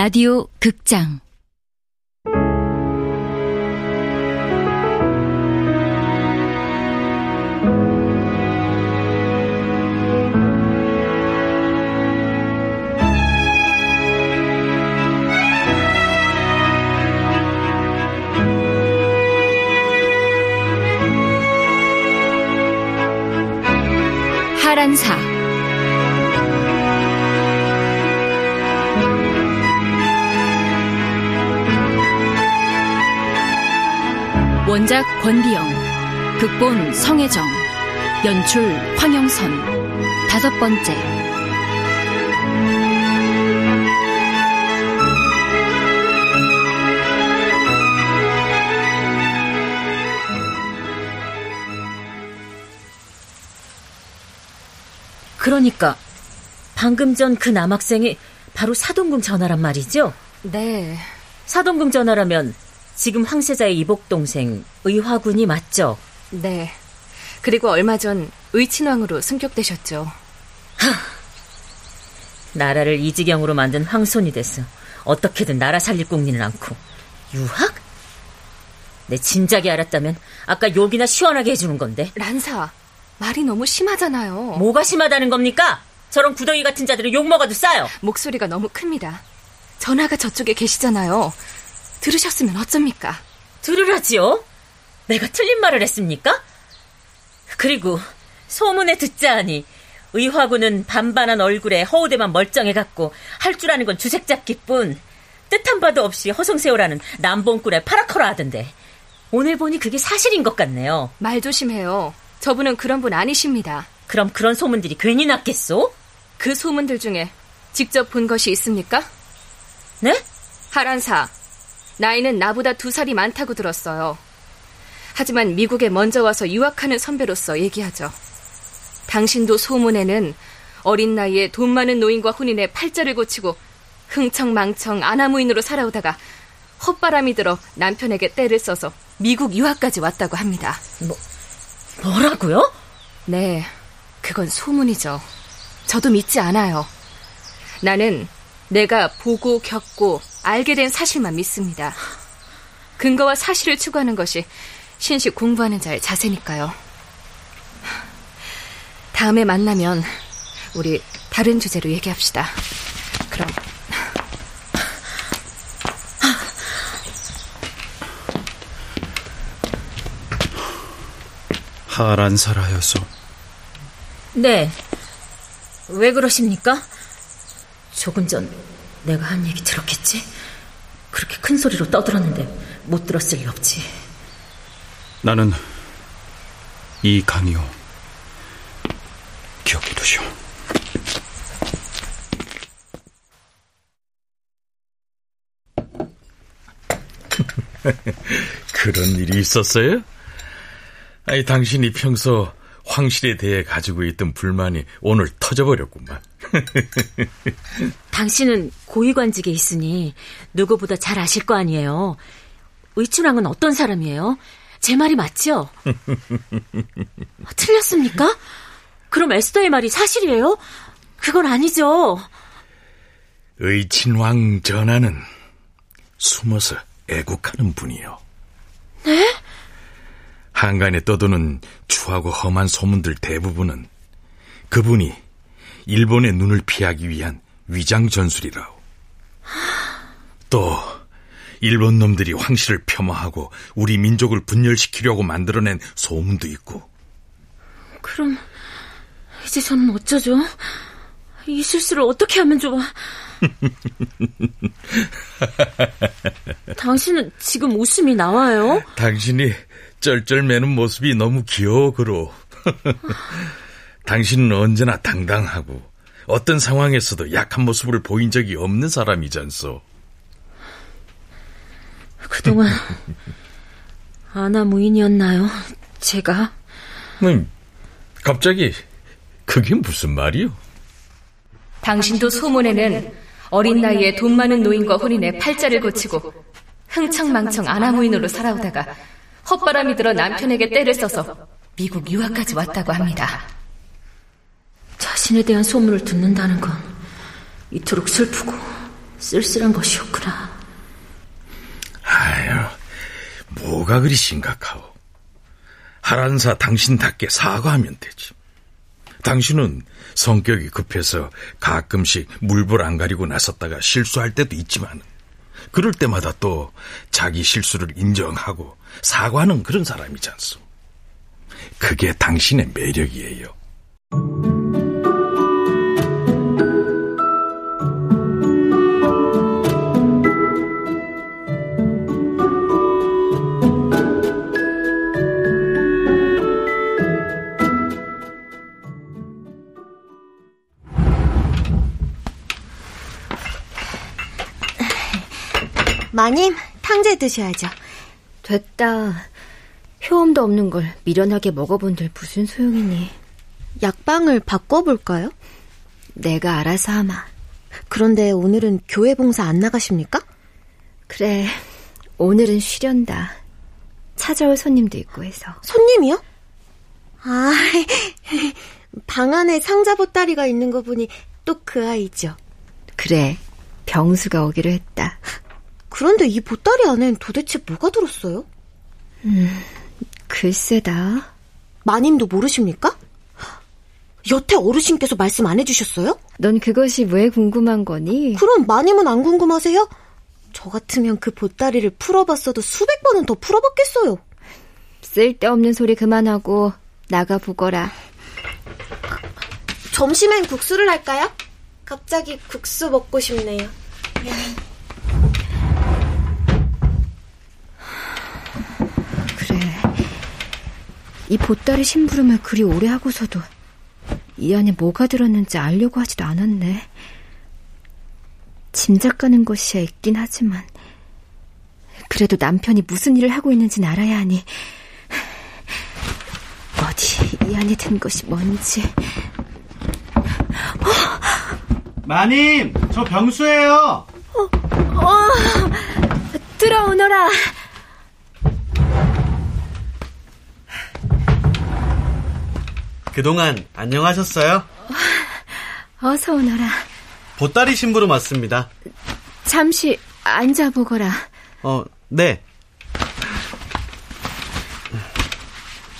라디오 극장 하란사 원작 권비영, 극본 성혜정, 연출 황영선. 5번째. 그러니까 방금 전 그 남학생이 바로 사동궁 전화란 말이죠? 네. 사동궁 전화라면 지금 황세자의 이복동생 의화군이 맞죠? 네. 그리고 얼마 전 의친왕으로 승격되셨죠. 하, 나라를 이 지경으로 만든 황손이 됐어. 어떻게든 나라 살릴 꿍리는 않고. 유학? 내 진작에 알았다면 아까 욕이나 시원하게 해주는 건데. 란사, 말이 너무 심하잖아요. 뭐가 심하다는 겁니까? 저런 구덩이 같은 자들은 욕먹어도 싸요. 목소리가 너무 큽니다. 전화가 저쪽에 계시잖아요. 들으셨으면 어쩝니까? 들으라지요? 내가 틀린 말을 했습니까? 그리고 소문에 듣자 하니 의화군은 반반한 얼굴에 허우대만 멀쩡해갖고 할 줄 아는 건 주색잡기뿐 뜻한 바도 없이 허송세월하는 남봉꾼의 파라커라 하던데 오늘 보니 그게 사실인 것 같네요. 말 조심해요. 저분은 그런 분 아니십니다. 그럼 그런 소문들이 괜히 났겠소? 그 소문들 중에 직접 본 것이 있습니까? 네? 하란사, 나이는 나보다 2살이 많다고 들었어요. 하지만 미국에 먼저 와서 유학하는 선배로서 얘기하죠. 당신도 소문에는 어린 나이에 돈 많은 노인과 혼인해 팔자를 고치고 흥청망청 아나무인으로 살아오다가 헛바람이 들어 남편에게 떼를 써서 미국 유학까지 왔다고 합니다. 뭐라고요? 네, 그건 소문이죠. 저도 믿지 않아요. 나는 내가 보고 겪고 알게 된 사실만 믿습니다. 근거와 사실을 추구하는 것이 신식 공부하는 자의 자세니까요. 다음에 만나면 우리 다른 주제로 얘기합시다. 그럼. 하란사라여서. 네. 왜 그러십니까? 조금 전 내가 한 얘기 들었겠지? 그렇게 큰 소리로 떠들었는데 못 들었을 리 없지. 나는 이강이요. 기억해 두시오. 그런 일이 있었어요? 아니, 당신이 평소 황실에 대해 가지고 있던 불만이 오늘 터져버렸구만. 당신은 고위관직에 있으니 누구보다 잘 아실 거 아니에요. 의춘왕은 어떤 사람이에요? 제 말이 맞죠? 틀렸습니까? 그럼 에스더의 말이 사실이에요? 그건 아니죠. 의친왕 전하는 숨어서 애국하는 분이요. 네? 한간에 떠도는 추하고 험한 소문들 대부분은 그분이 일본의 눈을 피하기 위한 위장 전술이라오. 또 일본 놈들이 황실을 폄하하고 우리 민족을 분열시키려고 만들어낸 소문도 있고. 그럼 이제 저는 어쩌죠? 이 실수를 어떻게 하면 좋아? 당신은 지금 웃음이 나와요? 당신이 쩔쩔매는 모습이 너무 귀여워, 그러. 당신은 언제나 당당하고 어떤 상황에서도 약한 모습을 보인 적이 없는 사람이잖소. 그동안 아나무인이었나요, 제가? 갑자기 그게 무슨 말이요? 당신도 소문에는 어린 나이에 돈 많은 노인과 혼인해 팔자를 고치고 흥청망청 아나무인으로 살아오다가 헛바람이 들어 남편에게 떼를 써서 미국 유학까지 왔다고 합니다. 자신에 대한 소문을 듣는다는 건 이토록 슬프고 쓸쓸한 것이었구나. 아유, 뭐가 그리 심각하오. 하란사 당신답게 사과하면 되지. 당신은 성격이 급해서 가끔씩 물불 안 가리고 나섰다가 실수할 때도 있지만 그럴 때마다 또 자기 실수를 인정하고 사과하는 그런 사람이지 않소. 그게 당신의 매력이에요. 마님, 탕제 드셔야죠. 됐다. 효험도 없는 걸 미련하게 먹어본들 무슨 소용이니. 약방을 바꿔볼까요? 내가 알아서 하마. 그런데 오늘은 교회 봉사 안 나가십니까? 그래, 오늘은 쉬련다. 찾아올 손님도 있고 해서. 손님이요? 아, 방 안에 상자 보따리가 있는 거 보니 또 그 아이죠. 그래, 병수가 오기로 했다. 그런데 이 보따리 안엔 도대체 뭐가 들었어요? 글쎄다. 마님도 모르십니까? 여태 어르신께서 말씀 안 해주셨어요? 넌 그것이 왜 궁금한 거니? 그럼 마님은 안 궁금하세요? 저 같으면 그 보따리를 풀어봤어도 수백 번은 더 풀어봤겠어요. 쓸데없는 소리 그만하고 나가보거라. 점심엔 국수를 할까요? 갑자기 국수 먹고 싶네요. 이 보따리 심부름을 그리 오래 하고서도 이 안에 뭐가 들었는지 알려고 하지도 않았네. 짐작가는 것이야 있긴 하지만 그래도 남편이 무슨 일을 하고 있는지는 알아야 하니 어디 이 안에 든 것이 뭔지. 마님, 저 병수예요. 들어오너라. 그동안 안녕하셨어요? 어서 오너라. 보따리 심부름 왔습니다. 잠시 앉아보거라. 네.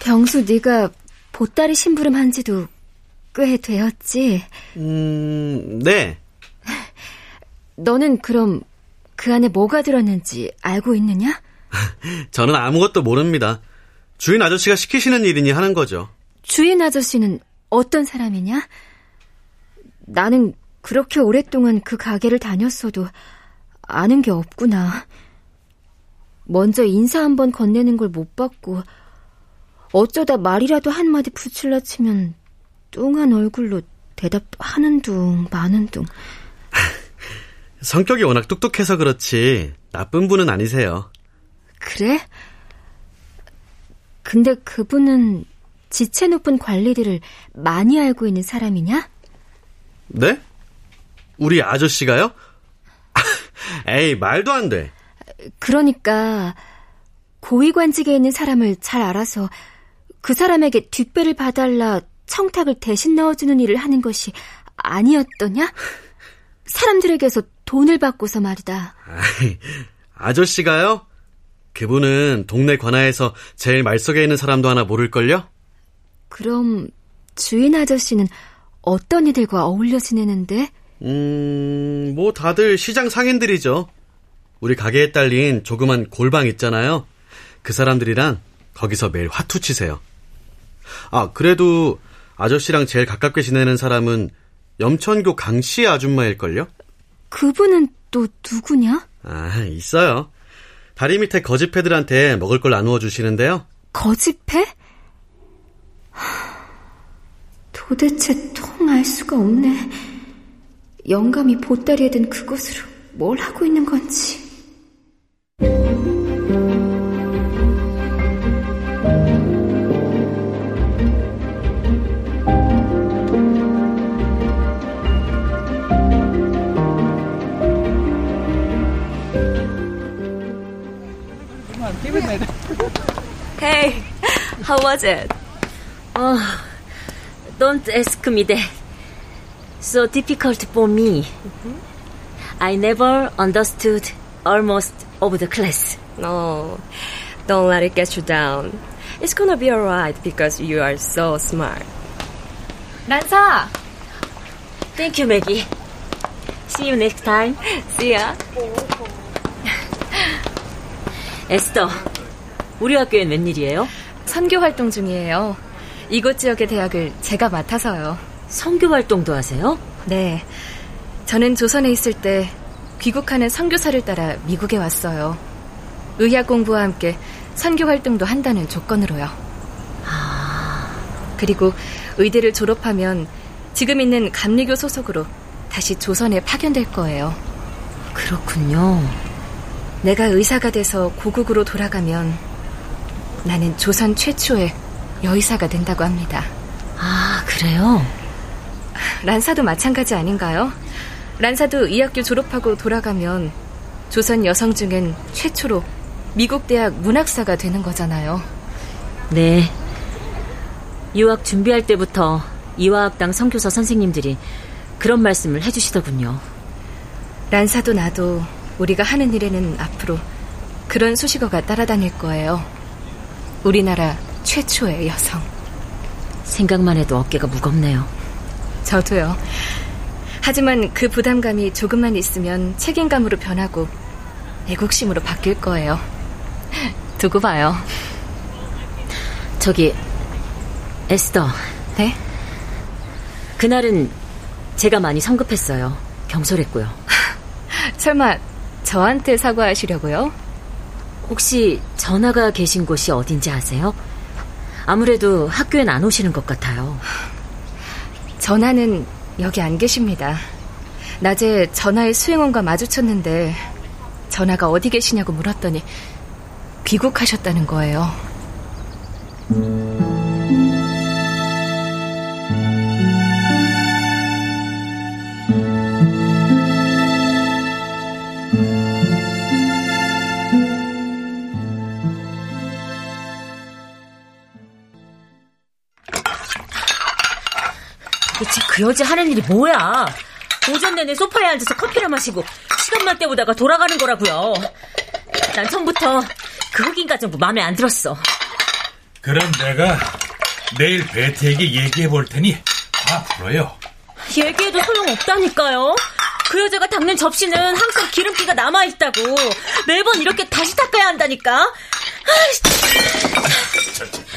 병수, 네가 보따리 심부름 한 지도 꽤 되었지? 네. 너는 그럼 그 안에 뭐가 들었는지 알고 있느냐? 저는 아무것도 모릅니다. 주인 아저씨가 시키시는 일이니 하는 거죠. 주인 아저씨는 어떤 사람이냐? 나는 그렇게 오랫동안 그 가게를 다녔어도 아는 게 없구나. 먼저 인사 한번 건네는 걸 못 봤고 어쩌다 말이라도 한마디 부칠라 치면 뚱한 얼굴로 대답하는 둥 마는 둥. 성격이 워낙 똑똑해서 그렇지 나쁜 분은 아니세요. 그래? 근데 그분은 지체 높은 관리들을 많이 알고 있는 사람이냐? 네? 우리 아저씨가요? 에이, 말도 안 돼. 그러니까 고위관직에 있는 사람을 잘 알아서 그 사람에게 뒷배를 봐달라 청탁을 대신 넣어주는 일을 하는 것이 아니었더냐? 사람들에게서 돈을 받고서 말이다. 아저씨가요? 그분은 동네 관아에서 제일 말석에 있는 사람도 하나 모를걸요? 그럼 주인 아저씨는 어떤 이들과 어울려 지내는데? 뭐 다들 시장 상인들이죠. 우리 가게에 딸린 조그만 골방 있잖아요. 그 사람들이랑 거기서 매일 화투 치세요. 아, 그래도 아저씨랑 제일 가깝게 지내는 사람은 염천교 강씨 아줌마일걸요? 그분은 또 누구냐? 아, 있어요. 다리 밑에 거지패들한테 먹을 걸 나누어 주시는데요. 거지패? 도대체 통할 수가 없네. 영감이 보따리에 든 그곳으로 뭘 하고 있는 건지. Hey, how was it? Don't ask me that. So difficult for me. I never understood almost of the class. No, don't let it get you down. It's gonna be alright because you are so smart. 란사! Thank you, Maggie. See you next time. See ya. 에스더, 우리 학교엔 웬일이에요? 선교 활동 중이에요. 이곳 지역의 대학을 제가 맡아서요. 선교 활동도 하세요? 네. 저는 조선에 있을 때 귀국하는 선교사를 따라 미국에 왔어요. 의학 공부와 함께 선교 활동도 한다는 조건으로요. 아... 그리고 의대를 졸업하면 지금 있는 감리교 소속으로 다시 조선에 파견될 거예요. 그렇군요. 내가 의사가 돼서 고국으로 돌아가면 나는 조선 최초의 여의사가 된다고 합니다. 아, 그래요? 란사도 마찬가지 아닌가요? 란사도 이 학교 졸업하고 돌아가면 조선 여성 중엔 최초로 미국 대학 문학사가 되는 거잖아요. 네. 유학 준비할 때부터 이화학당 선교사 선생님들이 그런 말씀을 해주시더군요. 란사도 나도 우리가 하는 일에는 앞으로 그런 수식어가 따라다닐 거예요. 우리나라 최초의 여성. 생각만 해도 어깨가 무겁네요. 저도요. 하지만 그 부담감이 조금만 있으면 책임감으로 변하고 애국심으로 바뀔 거예요. 두고 봐요. 저기, 에스더. 네? 그날은 제가 많이 성급했어요. 경솔했고요. 설마 저한테 사과하시려고요? 혹시 전화가 계신 곳이 어딘지 아세요? 아무래도 학교엔 안 오시는 것 같아요. 전화는 여기 안 계십니다. 낮에 전화의 수행원과 마주쳤는데 전화가 어디 계시냐고 물었더니 귀국하셨다는 거예요. 그 여자 하는 일이 뭐야? 오전 내내 소파에 앉아서 커피를 마시고 시간만 때우다가 돌아가는 거라고요. 난 처음부터 그 흑인 가정부 마음에 안 들었어. 그럼 내가 내일 베트에게 얘기해 볼 테니 다 풀어요. 얘기해도 소용없다니까요. 그 여자가 닦는 접시는 항상 기름기가 남아있다고. 매번 이렇게 다시 닦아야 한다니까.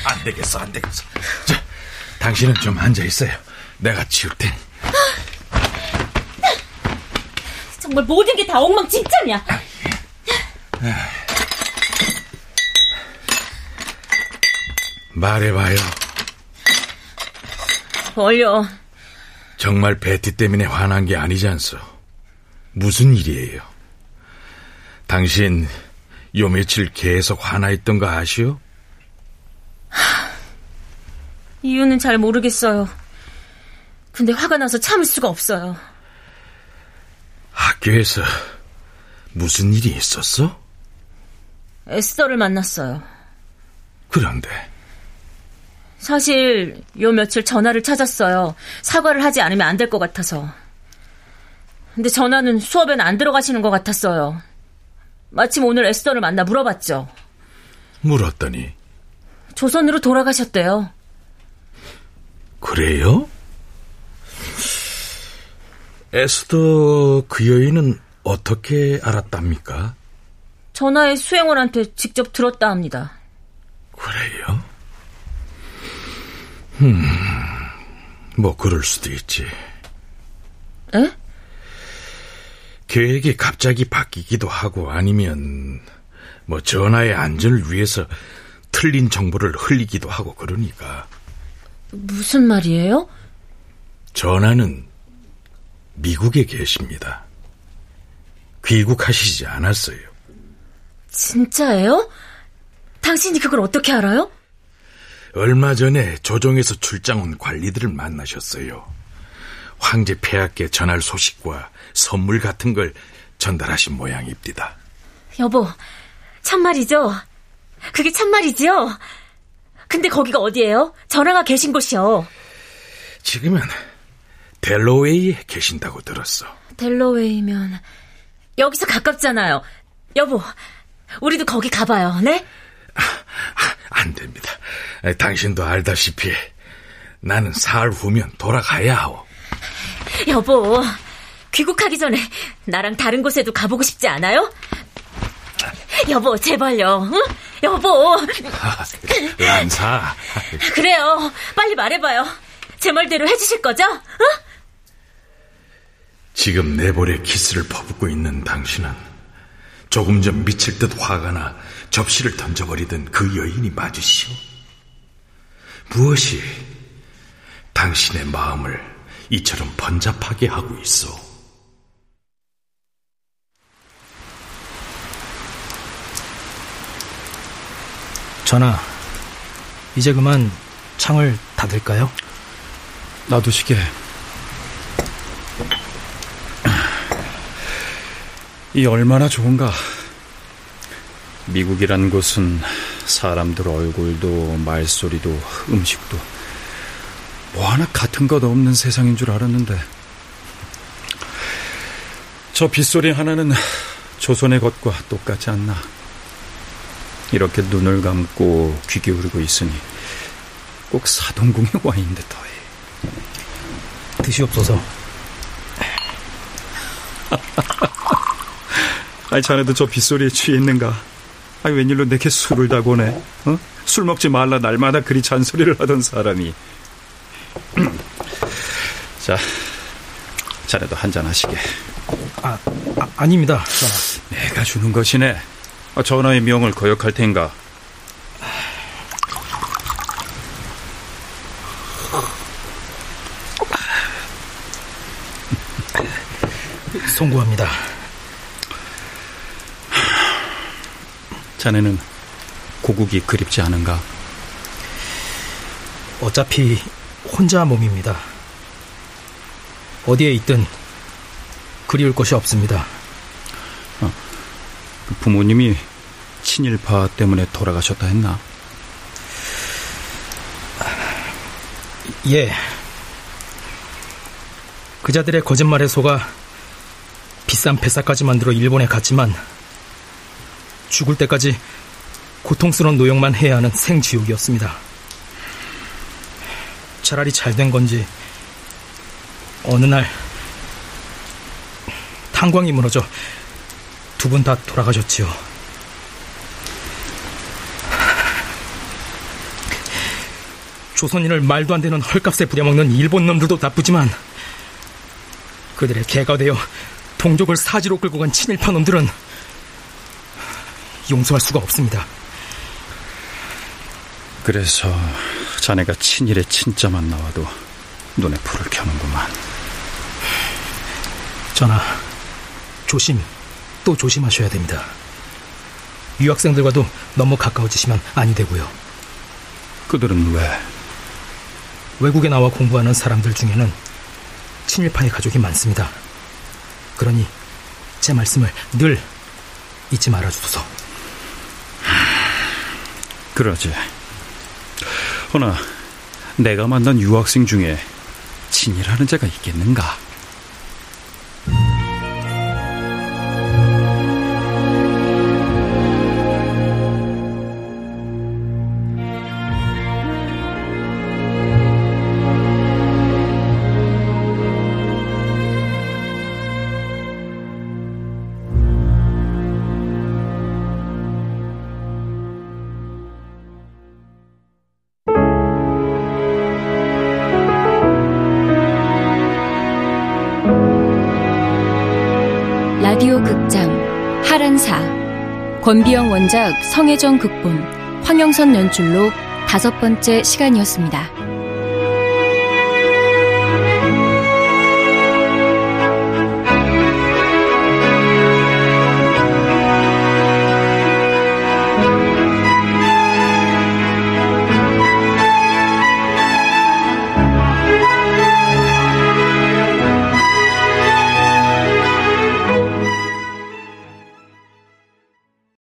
안 되겠어. 자, 당신은 좀 앉아있어요. 내가 치울 때. 정말 모든 게 다 엉망진창이야. 말해봐요. 벌려. 정말 베티 때문에 화난 게 아니지 않소? 무슨 일이에요? 당신 요 며칠 계속 화나있던 거 아시오? 이유는 잘 모르겠어요. 근데 화가 나서 참을 수가 없어요. 학교에서 무슨 일이 있었어? 에스더를 만났어요. 그런데? 사실 요 며칠 전화를 찾았어요. 사과를 하지 않으면 안 될 것 같아서. 근데 전화는 수업엔 안 들어가시는 것 같았어요. 마침 오늘 에스더를 만나 물어봤죠. 물었더니? 조선으로 돌아가셨대요. 그래요? 에스더 그 여인은 어떻게 알았답니까? 전화의 수행원한테 직접 들었다 합니다. 그래요? 뭐 그럴 수도 있지. 에? 계획이 갑자기 바뀌기도 하고 아니면 뭐 전화의 안전을 위해서 틀린 정보를 흘리기도 하고 그러니까. 무슨 말이에요? 전화는 미국에 계십니다. 귀국하시지 않았어요. 진짜예요? 당신이 그걸 어떻게 알아요? 얼마 전에 조정에서 출장 온 관리들을 만나셨어요. 황제 폐하께 전할 소식과 선물 같은 걸 전달하신 모양입니다. 여보, 참말이죠? 그게 참말이지요? 근데 거기가 어디예요? 전화가 계신 곳이요. 지금은 델러웨이에 계신다고 들었어. 델러웨이면 여기서 가깝잖아요. 여보, 우리도 거기 가봐요. 네? 안 됩니다. 당신도 알다시피 나는 사흘 후면 돌아가야 하오. 여보, 귀국하기 전에 나랑 다른 곳에도 가보고 싶지 않아요? 여보, 제발요. 응? 여보. 란사. 그래요. 빨리 말해봐요. 제 말대로 해주실 거죠? 응? 지금 내 볼에 키스를 퍼붓고 있는 당신은 조금 전 미칠 듯 화가 나 접시를 던져버리던 그 여인이 맞으시오. 무엇이 당신의 마음을 이처럼 번잡하게 하고 있어? 전하, 이제 그만 창을 닫을까요? 놔두시게. 이 얼마나 좋은가. 미국이란 곳은 사람들 얼굴도 말소리도 음식도 뭐 하나 같은 것 없는 세상인 줄 알았는데, 저 빗소리 하나는 조선의 것과 똑같지 않나. 이렇게 눈을 감고 귀 기울이고 있으니 꼭 사동궁에 와 있는 듯 더해. 드시옵소서. 아니, 자네도 저 빗소리에 취했는가? 아니, 웬일로 내게 술을 다 고네? 어? 술 먹지 말라 날마다 그리 잔소리를 하던 사람이. 자, 자네도 한잔 하시게. 아닙니다, 전하. 내가 주는 것이네. 전하의 명을 거역할 텐가? 송구합니다. 자네는 고국이 그립지 않은가? 어차피 혼자 몸입니다. 어디에 있든 그리울 것이 없습니다. 부모님이 친일파 때문에 돌아가셨다 했나? 예. 그자들의 거짓말에 속아 비싼 폐사까지 만들어 일본에 갔지만 죽을 때까지 고통스러운 노역만 해야 하는 생지옥이었습니다. 차라리 잘된 건지 어느 날 탄광이 무너져 두 분 다 돌아가셨지요. 조선인을 말도 안 되는 헐값에 부려먹는 일본 놈들도 나쁘지만 그들의 개가 되어 동족을 사지로 끌고 간 친일파 놈들은 용서할 수가 없습니다. 그래서 자네가 친일의 친자만 나와도 눈에 불을 켜는구만. 전하, 조심, 또 조심하셔야 됩니다. 유학생들과도 너무 가까워지시면 아니 되고요. 그들은 왜? 외국에 나와 공부하는 사람들 중에는 친일파의 가족이 많습니다. 그러니 제 말씀을 늘 잊지 말아주소서. 그러지. 허나 내가 만난 유학생 중에 친일하는 자가 있겠는가? 라디오 극장 하란사, 권비영 원작, 성혜정 극본, 황영선 연출로 5번째 시간이었습니다.